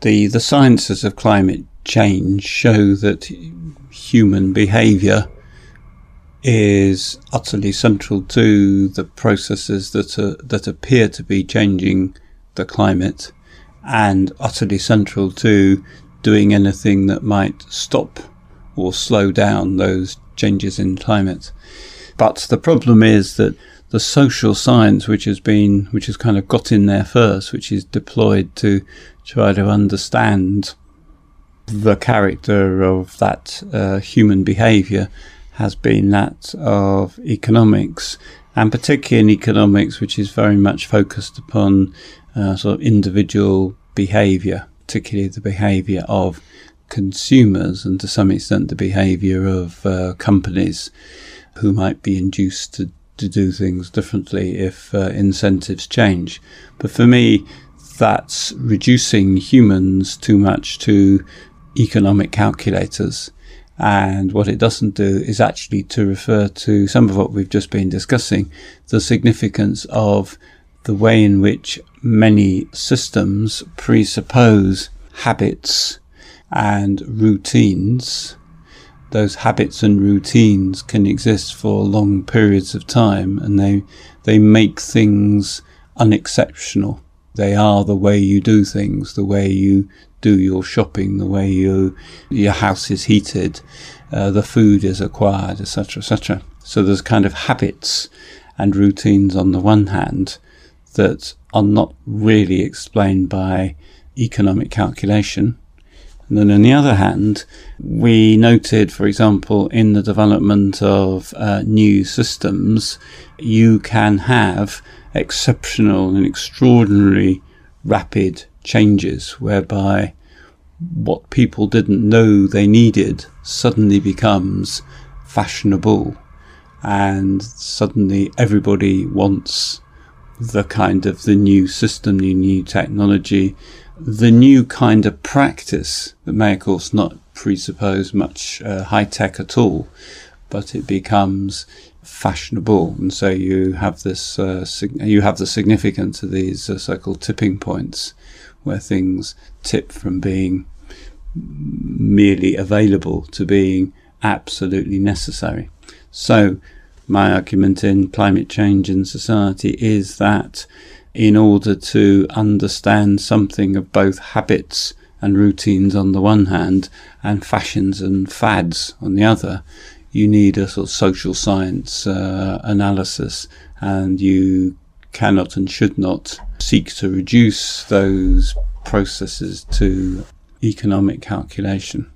the sciences of climate change show that human behaviour is utterly central to the processes that appear to be changing the climate, and utterly central to doing anything that might stop or slow down those changes in climate. But the problem is that the social science, which has kind of got in there first, which is deployed to try to understand the character of that human behaviour, has been that of economics, and particularly in economics, which is very much focused upon sort of individual behaviour, particularly the behaviour of consumers and to some extent the behaviour of companies who might be induced to do things differently if incentives change. But for me, that's reducing humans too much to economic calculators. And what it doesn't do is actually to refer to some of what we've just been discussing, the significance of the way in which many systems presuppose habits and routines. Those habits and routines can exist for long periods of time, and they make things unexceptional. They are the way you do things, the way you do your shopping, the way your house is heated, the food is acquired, etc., etc. So there's kind of habits and routines on the one hand that are not really explained by economic calculation. And then on the other hand, we noted, for example, in the development of new systems, you can have exceptional and extraordinary rapid changes whereby what people didn't know they needed suddenly becomes fashionable, and suddenly everybody wants the new system, the new technology, the new kind of practice that may, of course, not presuppose much high tech at all, but it becomes fashionable. And so you have this, the significance of these so-called tipping points, where things tip from being merely available to being absolutely necessary. So my argument in Climate Change in Society is that in order to understand something of both habits and routines on the one hand and fashions and fads on the other, you need a sort of social science analysis, and you cannot and should not seek to reduce those processes to economic calculation.